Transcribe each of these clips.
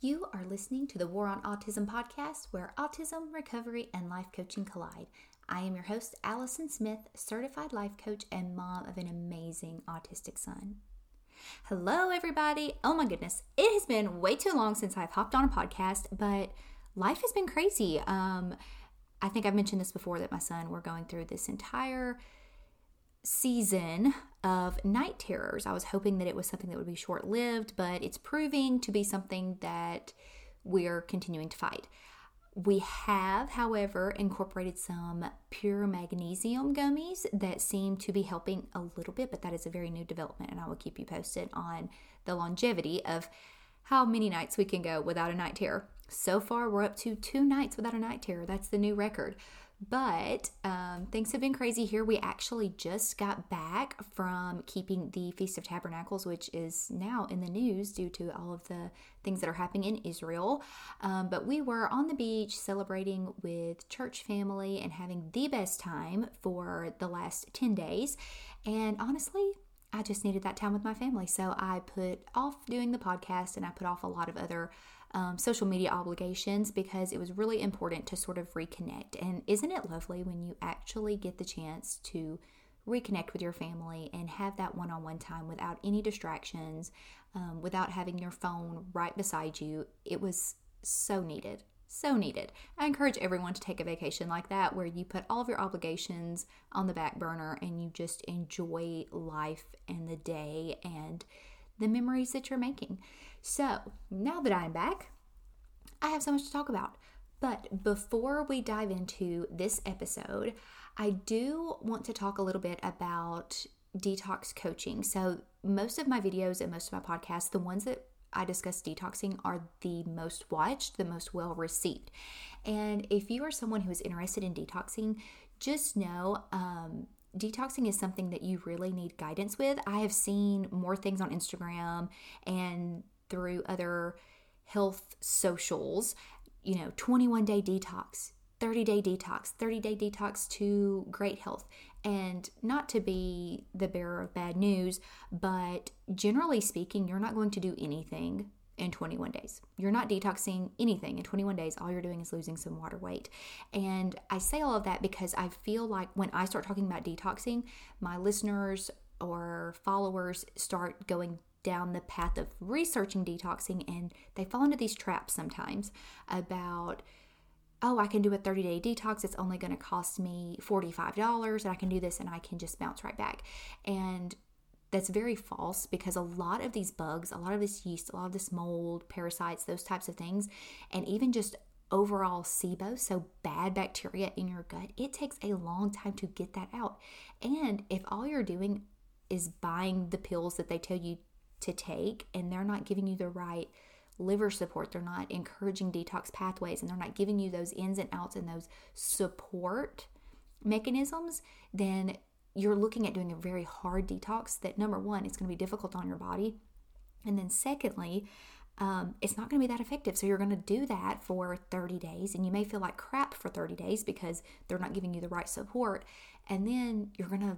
You are listening to the War on Autism podcast, where autism, recovery, and life coaching collide. I am your host, Allison Smith, certified life coach and mom of an amazing autistic son. Hello, everybody. Oh my goodness. It has been way too long since I've hopped on a podcast, but life has been crazy. I think I've mentioned this before that my son, we're going through this entire season of night terrors. I was hoping that it was something that would be short-lived, but it's proving to be something that we're continuing to fight. We have, however, incorporated some pure magnesium gummies that seem to be helping a little bit, but that is a very new development, and I will keep you posted on the longevity of how many nights we can go without a night terror. So far, we're up to 2 nights without a night terror. That's the new record. But things have been crazy here. We actually just got back from keeping the Feast of Tabernacles, which is now in the news due to all of the things that are happening in Israel. But we were on the beach celebrating with church family and having the best time for the last 10 days. And honestly, I just needed that time with my family. So I put off doing the podcast and I put off a lot of other social media obligations because it was really important to sort of reconnect. And isn't it lovely when you actually get the chance to reconnect with your family and have that one-on-one time without any distractions, without having your phone right beside you? It was so needed. So needed. I encourage everyone to take a vacation like that where you put all of your obligations on the back burner and you just enjoy life and the day and the memories that you're making. So now that I'm back, I have so much to talk about. But before we dive into this episode, I do want to talk a little bit about detox coaching. So most of my videos and most of my podcasts, the ones that I discuss detoxing are the most watched, the most well received. And if you are someone who is interested in detoxing, just know, detoxing is something that you really need guidance with. I have seen more things on Instagram and through other health socials, 21 day detox, 30 day detox, 30 day detox to great health. And not to be the bearer of bad news, but generally speaking, you're not going to do anything in 21 days. You're not detoxing anything in 21 days. All you're doing is losing some water weight. And I say all of that because I feel like when I start talking about detoxing, my listeners or followers start going down the path of researching detoxing, and they fall into these traps sometimes about, oh, I can do a 30-day detox. It's only going to cost me $45 and I can do this and I can just bounce right back. And that's very false because a lot of these bugs, a lot of this yeast, a lot of this mold, parasites, those types of things, and even just overall SIBO, so bad bacteria in your gut, it takes a long time to get that out. And if all you're doing is buying the pills that they tell you to take and they're not giving you the right liver support, they're not encouraging detox pathways, and they're not giving you those ins and outs and those support mechanisms, then you're looking at doing a very hard detox that, number one, it's going to be difficult on your body. And then secondly, it's not going to be that effective. So you're going to do that for 30 days and you may feel like crap for 30 days because they're not giving you the right support. And then you're going to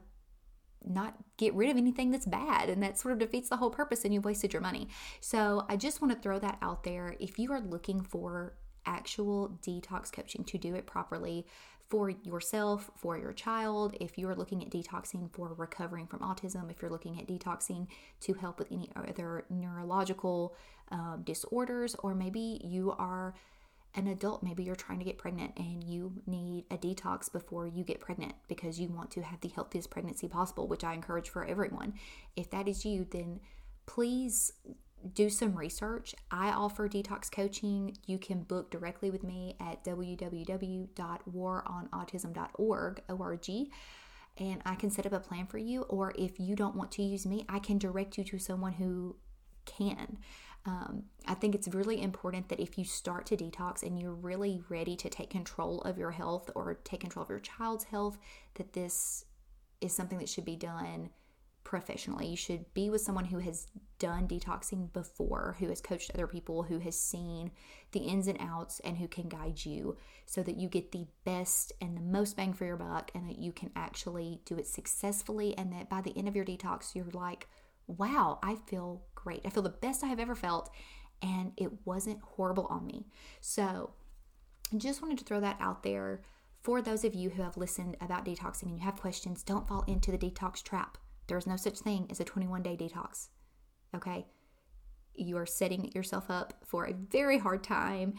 not get rid of anything that's bad. And that sort of defeats the whole purpose and you've wasted your money. So I just want to throw that out there. If you are looking for actual detox coaching to do it properly for yourself, for your child, if you're looking at detoxing for recovering from autism, if you're looking at detoxing to help with any other neurological disorders, or maybe you are an adult, maybe you're trying to get pregnant and you need a detox before you get pregnant because you want to have the healthiest pregnancy possible, which I encourage for everyone. If that is you, then please do some research. I offer detox coaching. You can book directly with me at www.waronautism.org, and I can set up a plan for you. Or if you don't want to use me, I can direct you to someone who can. I think it's really important that if you start to detox and you're really ready to take control of your health or take control of your child's health, that this is something that should be done professionally. You should be with someone who has done detoxing before, who has coached other people, who has seen the ins and outs, and who can guide you so that you get the best and the most bang for your buck and that you can actually do it successfully, and that by the end of your detox, you're like, wow, I feel great. I feel the best I have ever felt and it wasn't horrible on me. So I just wanted to throw that out there for those of you who have listened about detoxing and you have questions. Don't fall into the detox trap. There is no such thing as a 21-day detox, okay? You are setting yourself up for a very hard time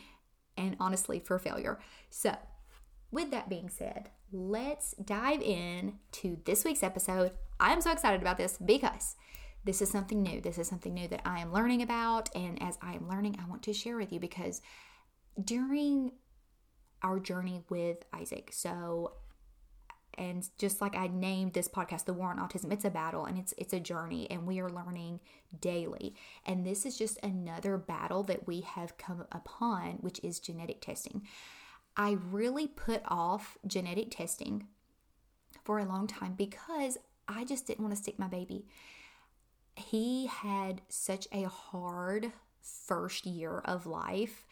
and honestly for failure. So with that being said, let's dive in to this week's episode. I'm so excited about this because this is something new. This is something new that I am learning about. And as I am learning, I want to share with you because during our journey with Isaac, and just like I named this podcast, The War on Autism, it's a battle and it's a journey and we are learning daily. And this is just another battle that we have come upon, which is genetic testing. I really put off genetic testing for a long time because I just didn't want to stick my baby. He had such a hard first year of life.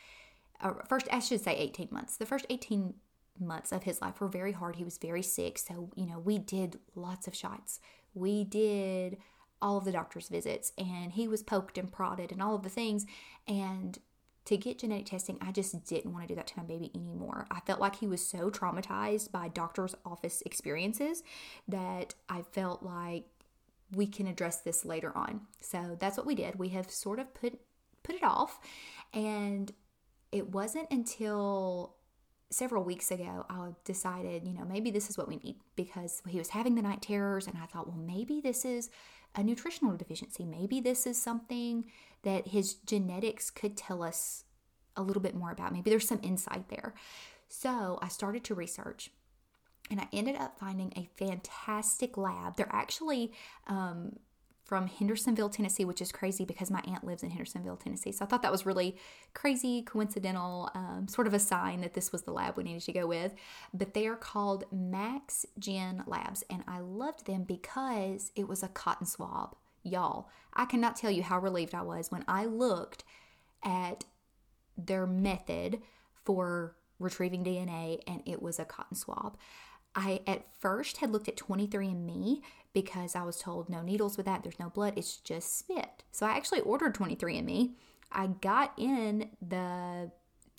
First, I should say 18 months. The first 18 months of his life were very hard. He was very sick. So, you know, we did lots of shots. We did all of the doctor's visits and he was poked and prodded and all of the things. And to get genetic testing, I just didn't want to do that to my baby anymore. I felt like he was so traumatized by doctor's office experiences that I felt like we can address this later on. So that's what we did. We have sort of put it off. And it wasn't until several weeks ago, I decided, you know, maybe this is what we need because he was having the night terrors and I thought, well, maybe this is a nutritional deficiency. Maybe this is something that his genetics could tell us a little bit more about. Maybe there's some insight there. So I started to research and I ended up finding a fantastic lab. They're actually from Hendersonville, Tennessee, which is crazy because my aunt lives in Hendersonville, Tennessee. So I thought that was really crazy, coincidental, sort of a sign that this was the lab we needed to go with. But they are called MaxGen Labs. And I loved them because it was a cotton swab. Y'all, I cannot tell you how relieved I was when I looked at their method for retrieving DNA and it was a cotton swab. I at first had looked at 23 Me because I was told no needles with that, there's no blood, it's just spit. So I actually ordered 23 Me. I got in the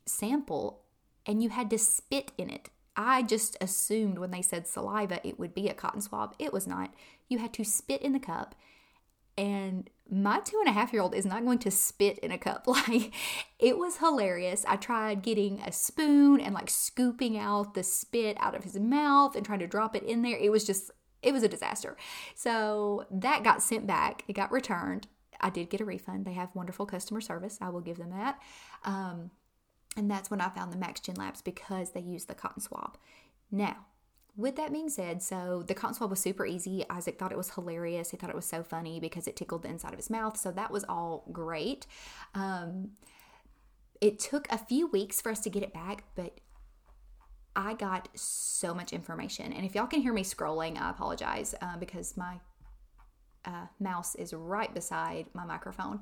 sample and you had to spit in it. I just assumed when they said saliva it would be a cotton swab. It was not. You had to spit in the cup and my 2.5-year-old is not going to spit in a cup. Like, it was hilarious. I tried getting a spoon and like scooping out the spit out of his mouth and trying to drop it in there. It was a disaster. So that got sent back. It got returned. I did get a refund. They have wonderful customer service. I will give them that. And that's when I found the MaxGen Labs because they use the cotton swab. Now, with that being said, so the cotton swab was super easy. Isaac thought it was hilarious. He thought it was so funny because it tickled the inside of his mouth. So that was all great. It took a few weeks for us to get it back, but I got so much information. And if y'all can hear me scrolling, I apologize because my mouse is right beside my microphone.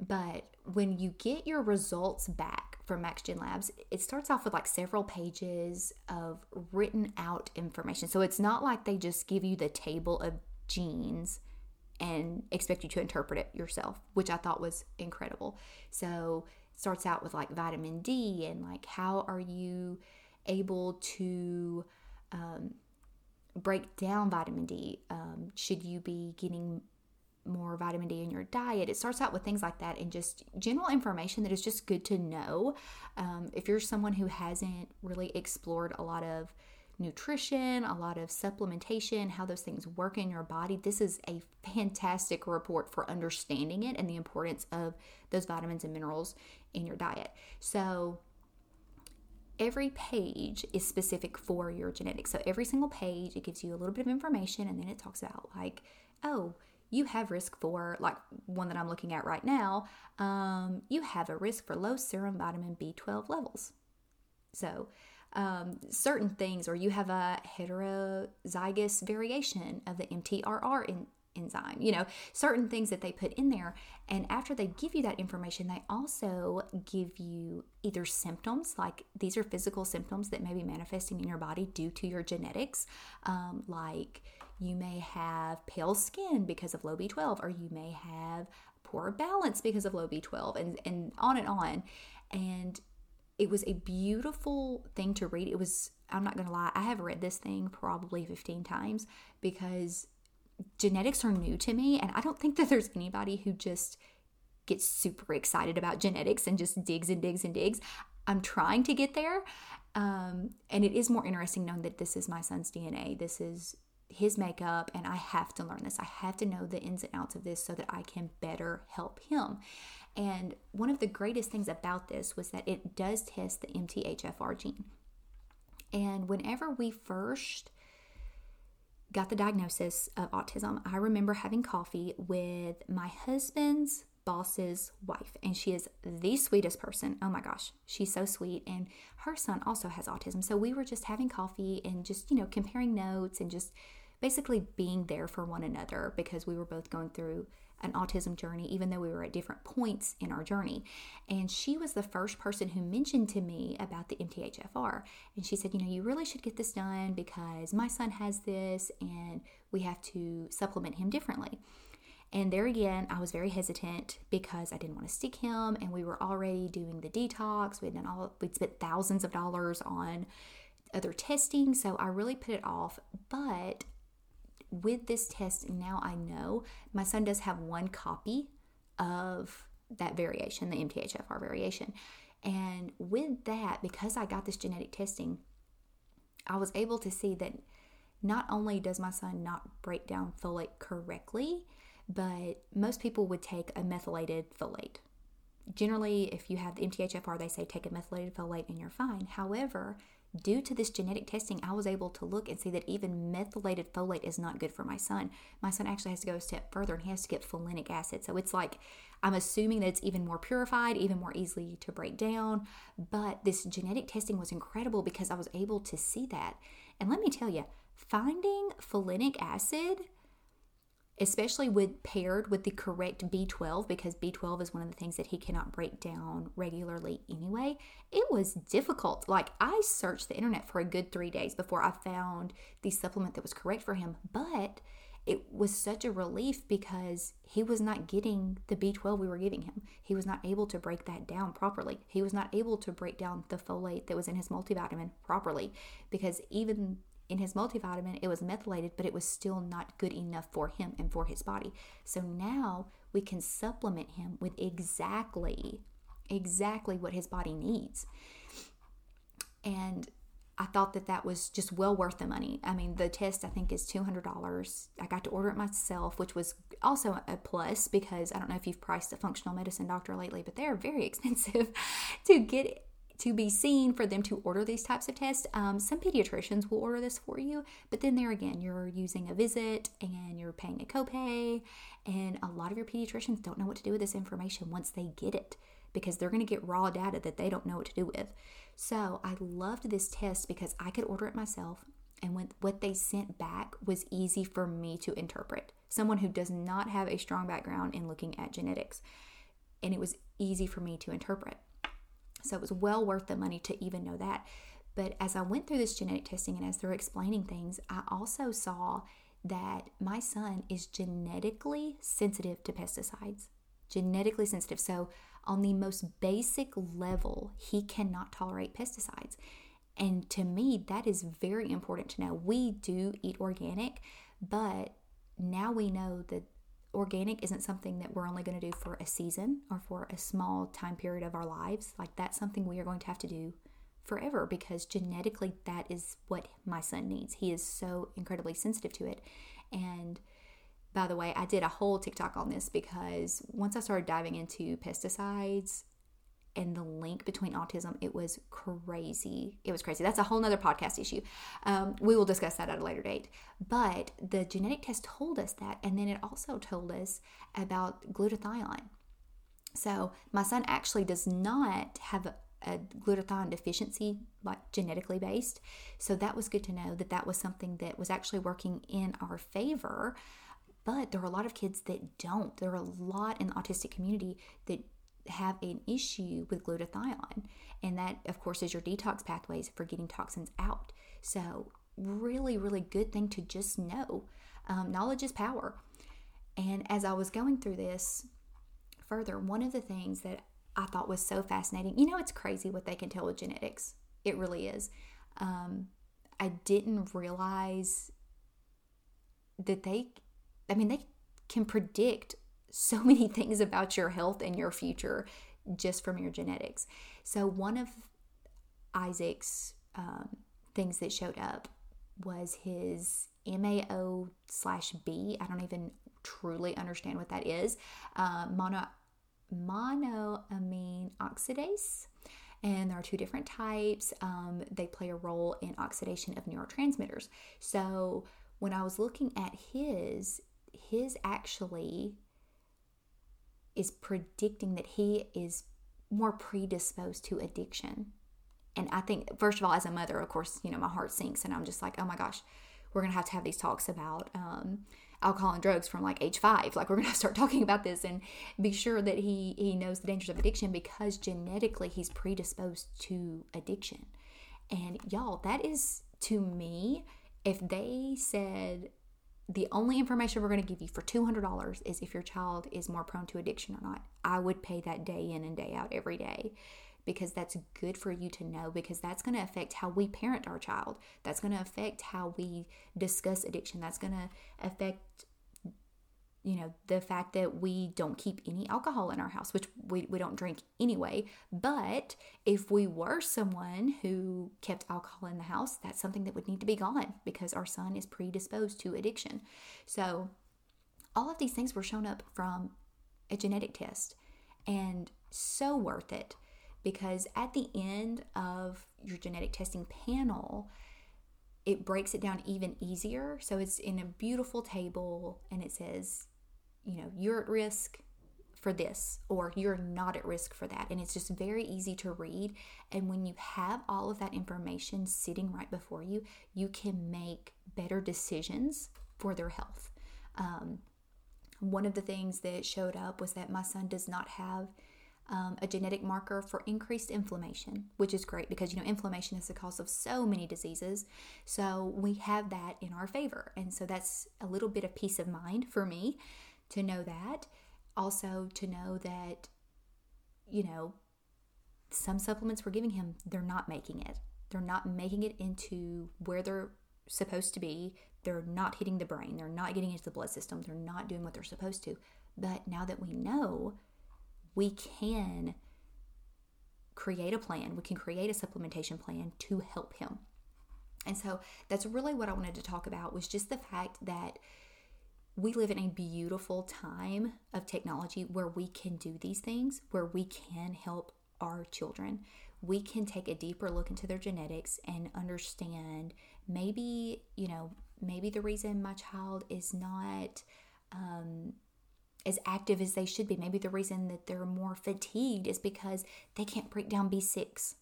But when you get your results back from MaxGen Labs, it starts off with like several pages of written out information. So it's not like they just give you the table of genes and expect you to interpret it yourself, which I thought was incredible. So it starts out with like vitamin D and like how are you able to break down vitamin D? Should you be getting more vitamin D in your diet? It starts out with things like that and just general information that is just good to know. If you're someone who hasn't really explored a lot of nutrition, a lot of supplementation, how those things work in your body, this is a fantastic report for understanding it and the importance of those vitamins and minerals in your diet. So every page is specific for your genetics. So every single page, it gives you a little bit of information and then it talks about like, oh, you have risk for, like one that I'm looking at right now, you have a risk for low serum vitamin B12 levels. So certain things, or you have a heterozygous variation of the MTRR enzyme, you know, certain things that they put in there. And after they give you that information, they also give you either symptoms, like these are physical symptoms that may be manifesting in your body due to your genetics, like you may have pale skin because of low B12, or you may have poor balance because of low B12 and on and on. And it was a beautiful thing to read. It was, I'm not going to lie, I have read this thing probably 15 times because genetics are new to me. And I don't think that there's anybody who just gets super excited about genetics and just digs and digs and digs. I'm trying to get there. And it is more interesting knowing that this is my son's DNA. This is his makeup, and I have to learn this. I have to know the ins and outs of this so that I can better help him. And one of the greatest things about this was that it does test the MTHFR gene. And whenever we first got the diagnosis of autism, I remember having coffee with my husband's boss's wife, and she is the sweetest person. Oh my gosh, she's so sweet. And her son also has autism. So we were just having coffee and just, you know, comparing notes and just basically being there for one another because we were both going through an autism journey, even though we were at different points in our journey. And she was the first person who mentioned to me about the MTHFR. And she said, you know, you really should get this done because my son has this and we have to supplement him differently. And there again, I was very hesitant because I didn't want to stick him, and we were already doing the detox. We'd spent thousands of dollars on other testing, so I really put it off. But with this test, now I know my son does have one copy of that variation, the MTHFR variation. And with that, because I got this genetic testing, I was able to see that not only does my son not break down folate correctly, but most people would take a methylated folate. Generally, if you have the MTHFR, they say take a methylated folate and you're fine. However, due to this genetic testing, I was able to look and see that even methylated folate is not good for my son. My son actually has to go a step further, and he has to get folinic acid. So it's like, I'm assuming that it's even more purified, even more easily to break down. But this genetic testing was incredible because I was able to see that. And let me tell you, finding folinic acid, especially paired with the correct B12, because B12 is one of the things that he cannot break down regularly anyway, it was difficult. Like, I searched the internet for a good 3 days before I found the supplement that was correct for him, but it was such a relief because he was not getting the B12 we were giving him. He was not able to break that down properly. He was not able to break down the folate that was in his multivitamin properly, because even in his multivitamin, it was methylated, but it was still not good enough for him and for his body. So now we can supplement him with exactly what his body needs. And I thought that was just well worth the money. I mean, the test, I think, is $200. I got to order it myself, which was also a plus because I don't know if you've priced a functional medicine doctor lately, but they're very expensive to get to be seen for them to order these types of tests. Some pediatricians will order this for you, but then there again, you're using a visit and you're paying a copay, and a lot of your pediatricians don't know what to do with this information once they get it, because they're going to get raw data that they don't know what to do with. So I loved this test because I could order it myself, and what they sent back was easy for me to interpret. Someone who does not have a strong background in looking at genetics, and it was easy for me to interpret. So it was well worth the money to even know that. But as I went through this genetic testing and as they're explaining things, I also saw that my son is genetically sensitive to pesticides. Genetically sensitive. So on the most basic level, he cannot tolerate pesticides. And to me, that is very important to know. We do eat organic, but now we know that organic isn't something that we're only going to do for a season or for a small time period of our lives. Like, that's something we are going to have to do forever, because genetically that is what my son needs. He is so incredibly sensitive to it. And by the way, I did a whole TikTok on this because once I started diving into pesticides and the link between autism, it was crazy. It was crazy. That's a whole nother podcast issue. We will discuss that at a later date. But the genetic test told us that, and then it also told us about glutathione. So my son actually does not have a glutathione deficiency, like genetically based. So that was good to know that was something that was actually working in our favor. But there are a lot of kids that don't. There are a lot in the autistic community that have an issue with glutathione, and that, of course, is your detox pathways for getting toxins out. So really, really good thing to just know. Knowledge is power. And as I was going through this, further, one of the things that I thought was so fascinating, you know, it's crazy what they can tell with genetics. It really is. I didn't realize that they can predict so many things about your health and your future just from your genetics. So one of Isaac's things that showed up was his MAO/B. I don't even truly understand what that is. Monoamine oxidase. And there are two different types. They play a role in oxidation of neurotransmitters. So when I was looking at his actually is predicting that he is more predisposed to addiction. And I think, first of all, as a mother, of course, you know, my heart sinks and I'm just like, oh my gosh, we're going to have these talks about alcohol and drugs from like age 5. Like, we're going to start talking about this and be sure that he knows the dangers of addiction, because genetically he's predisposed to addiction. And y'all, that is, to me, if they said the only information we're going to give you for $200 is if your child is more prone to addiction or not, I would pay that day in and day out every day, because that's good for you to know, because that's going to affect how we parent our child. That's going to affect how we discuss addiction. That's going to affect, you know, the fact that we don't keep any alcohol in our house, which we don't drink anyway. But if we were someone who kept alcohol in the house, that's something that would need to be gone, because our son is predisposed to addiction. So all of these things were shown up from a genetic test, and so worth it. Because at the end of your genetic testing panel, it breaks it down even easier. So it's in a beautiful table, and it says, you know, you're at risk for this, or you're not at risk for that. And it's just very easy to read. And when you have all of that information sitting right before you, you can make better decisions for their health. One of the things that showed up was that my son does not have a genetic marker for increased inflammation, which is great, because, you know, inflammation is the cause of so many diseases. So we have that in our favor. And so that's a little bit of peace of mind for me to know that. Also to know that, you know, some supplements we're giving him, they're not making it. They're not making it into where they're supposed to be. They're not hitting the brain. They're not getting into the blood system. They're not doing what they're supposed to. But now that we know, we can create a plan. We can create a supplementation plan to help him. And so that's really what I wanted to talk about, was just the fact that we live in a beautiful time of technology where we can do these things, where we can help our children. We can take a deeper look into their genetics and understand maybe the reason my child is not as active as they should be. Maybe the reason that they're more fatigued is because they can't break down B6.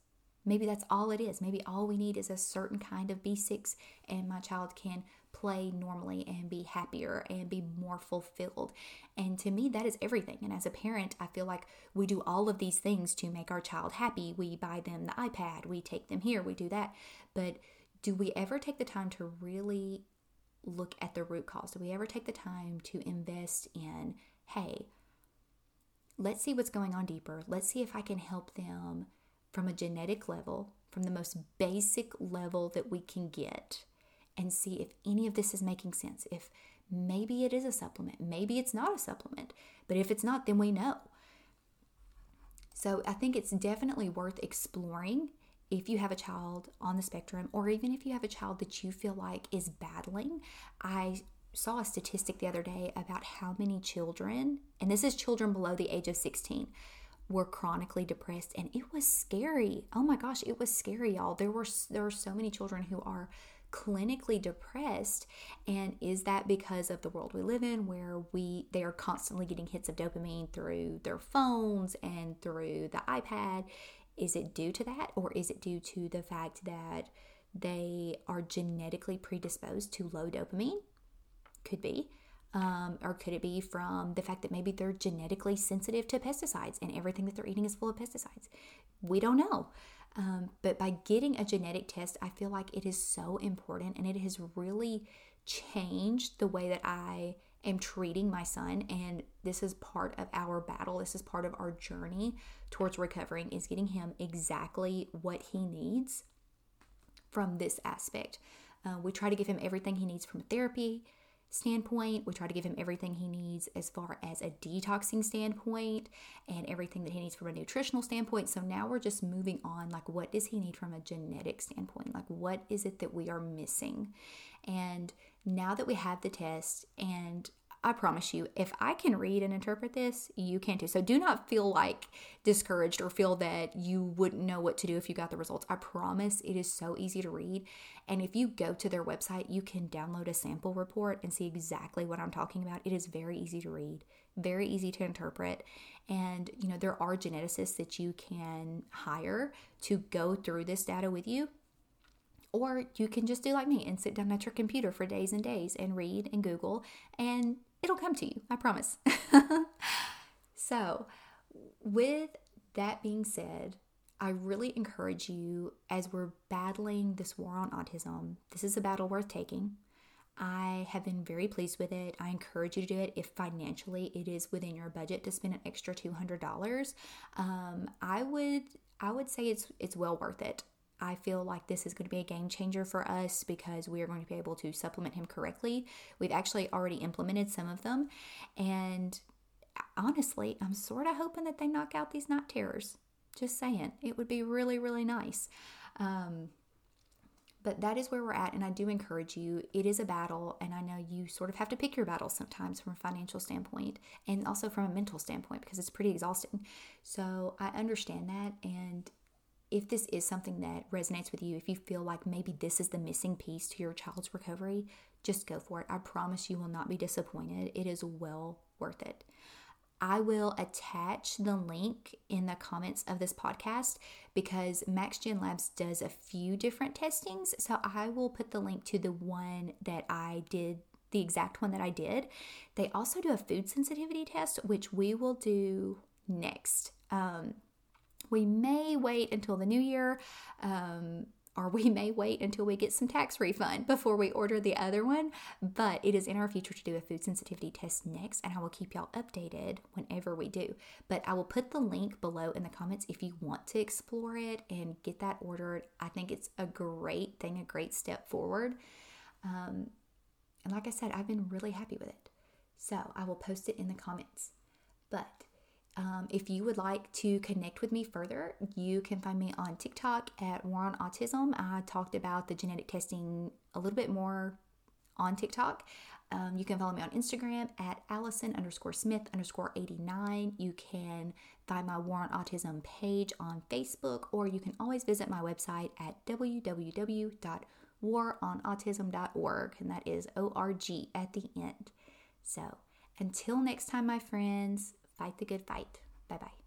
Maybe that's all it is. Maybe all we need is a certain kind of B6, and my child can play normally and be happier and be more fulfilled. And to me, that is everything. And as a parent, I feel like we do all of these things to make our child happy. We buy them the iPad, we take them here, we do that. But do we ever take the time to really look at the root cause? Do we ever take the time to invest in, hey, let's see what's going on deeper. Let's see if I can help them from a genetic level, from the most basic level that we can get, and see if any of this is making sense. If maybe it is a supplement, maybe it's not a supplement, but if it's not, then we know. So I think it's definitely worth exploring if you have a child on the spectrum, or even if you have a child that you feel like is battling. I saw a statistic the other day about how many children, and this is children below the age of 16, were chronically depressed. And it was scary. Oh my gosh, it was scary, y'all. There are so many children who are clinically depressed. And is that because of the world we live in, where they are constantly getting hits of dopamine through their phones and through the iPad? Is it due to that, or is it due to the fact that they are genetically predisposed to low dopamine? Could be. Or could it be from the fact that maybe they're genetically sensitive to pesticides, and everything that they're eating is full of pesticides? We don't know. But by getting a genetic test, I feel like it is so important, and it has really changed the way that I am treating my son, and this is part of our battle. This is part of our journey towards recovering, is getting him exactly what he needs from this aspect. We try to give him everything he needs from a therapy standpoint. We try to give him everything he needs as far as a detoxing standpoint and everything that he needs from a nutritional standpoint. So now we're just moving on, like, what does he need from a genetic standpoint? Like, what is it that we are missing? And now that we have the test, and I promise you, if I can read and interpret this, you can too. So do not feel like discouraged or feel that you wouldn't know what to do if you got the results. I promise it is so easy to read. And if you go to their website, you can download a sample report and see exactly what I'm talking about. It is very easy to read, very easy to interpret. And, you know, there are geneticists that you can hire to go through this data with you. Or you can just do like me and sit down at your computer for days and days and read and Google, and it'll come to you, I promise. So, with that being said, I really encourage you, as we're battling this war on autism, this is a battle worth taking. I have been very pleased with it. I encourage you to do it if financially it is within your budget to spend an extra $200. I would say it's well worth it. I feel like this is going to be a game changer for us because we are going to be able to supplement him correctly. We've actually already implemented some of them. And honestly, I'm sort of hoping that they knock out these night terrors. Just saying. It would be really, really nice. But that is where we're at, and I do encourage you. It is a battle, and I know you sort of have to pick your battles sometimes from a financial standpoint and also from a mental standpoint because it's pretty exhausting. So I understand that, and if this is something that resonates with you, if you feel like maybe this is the missing piece to your child's recovery, just go for it. I promise you will not be disappointed. It is well worth it. I will attach the link in the comments of this podcast because MaxGen Labs does a few different testings. So I will put the link to the one that I did, the exact one that I did. They also do a food sensitivity test, which we will do next. We may wait until the new year, or we may wait until we get some tax refund before we order the other one, but it is in our future to do a food sensitivity test next, and I will keep y'all updated whenever we do. But I will put the link below in the comments if you want to explore it and get that ordered. I think it's a great thing, a great step forward. And like I said, I've been really happy with it. So I will post it in the comments. But if you would like to connect with me further, you can find me on TikTok at War on Autism. I talked about the genetic testing a little bit more on TikTok. You can follow me on Instagram at Allison_Smith_89. You can find my War on Autism page on Facebook, or you can always visit my website at www.waronautism.org, and that is O-R-G at the end. So until next time, my friends, fight the good fight. Bye-bye.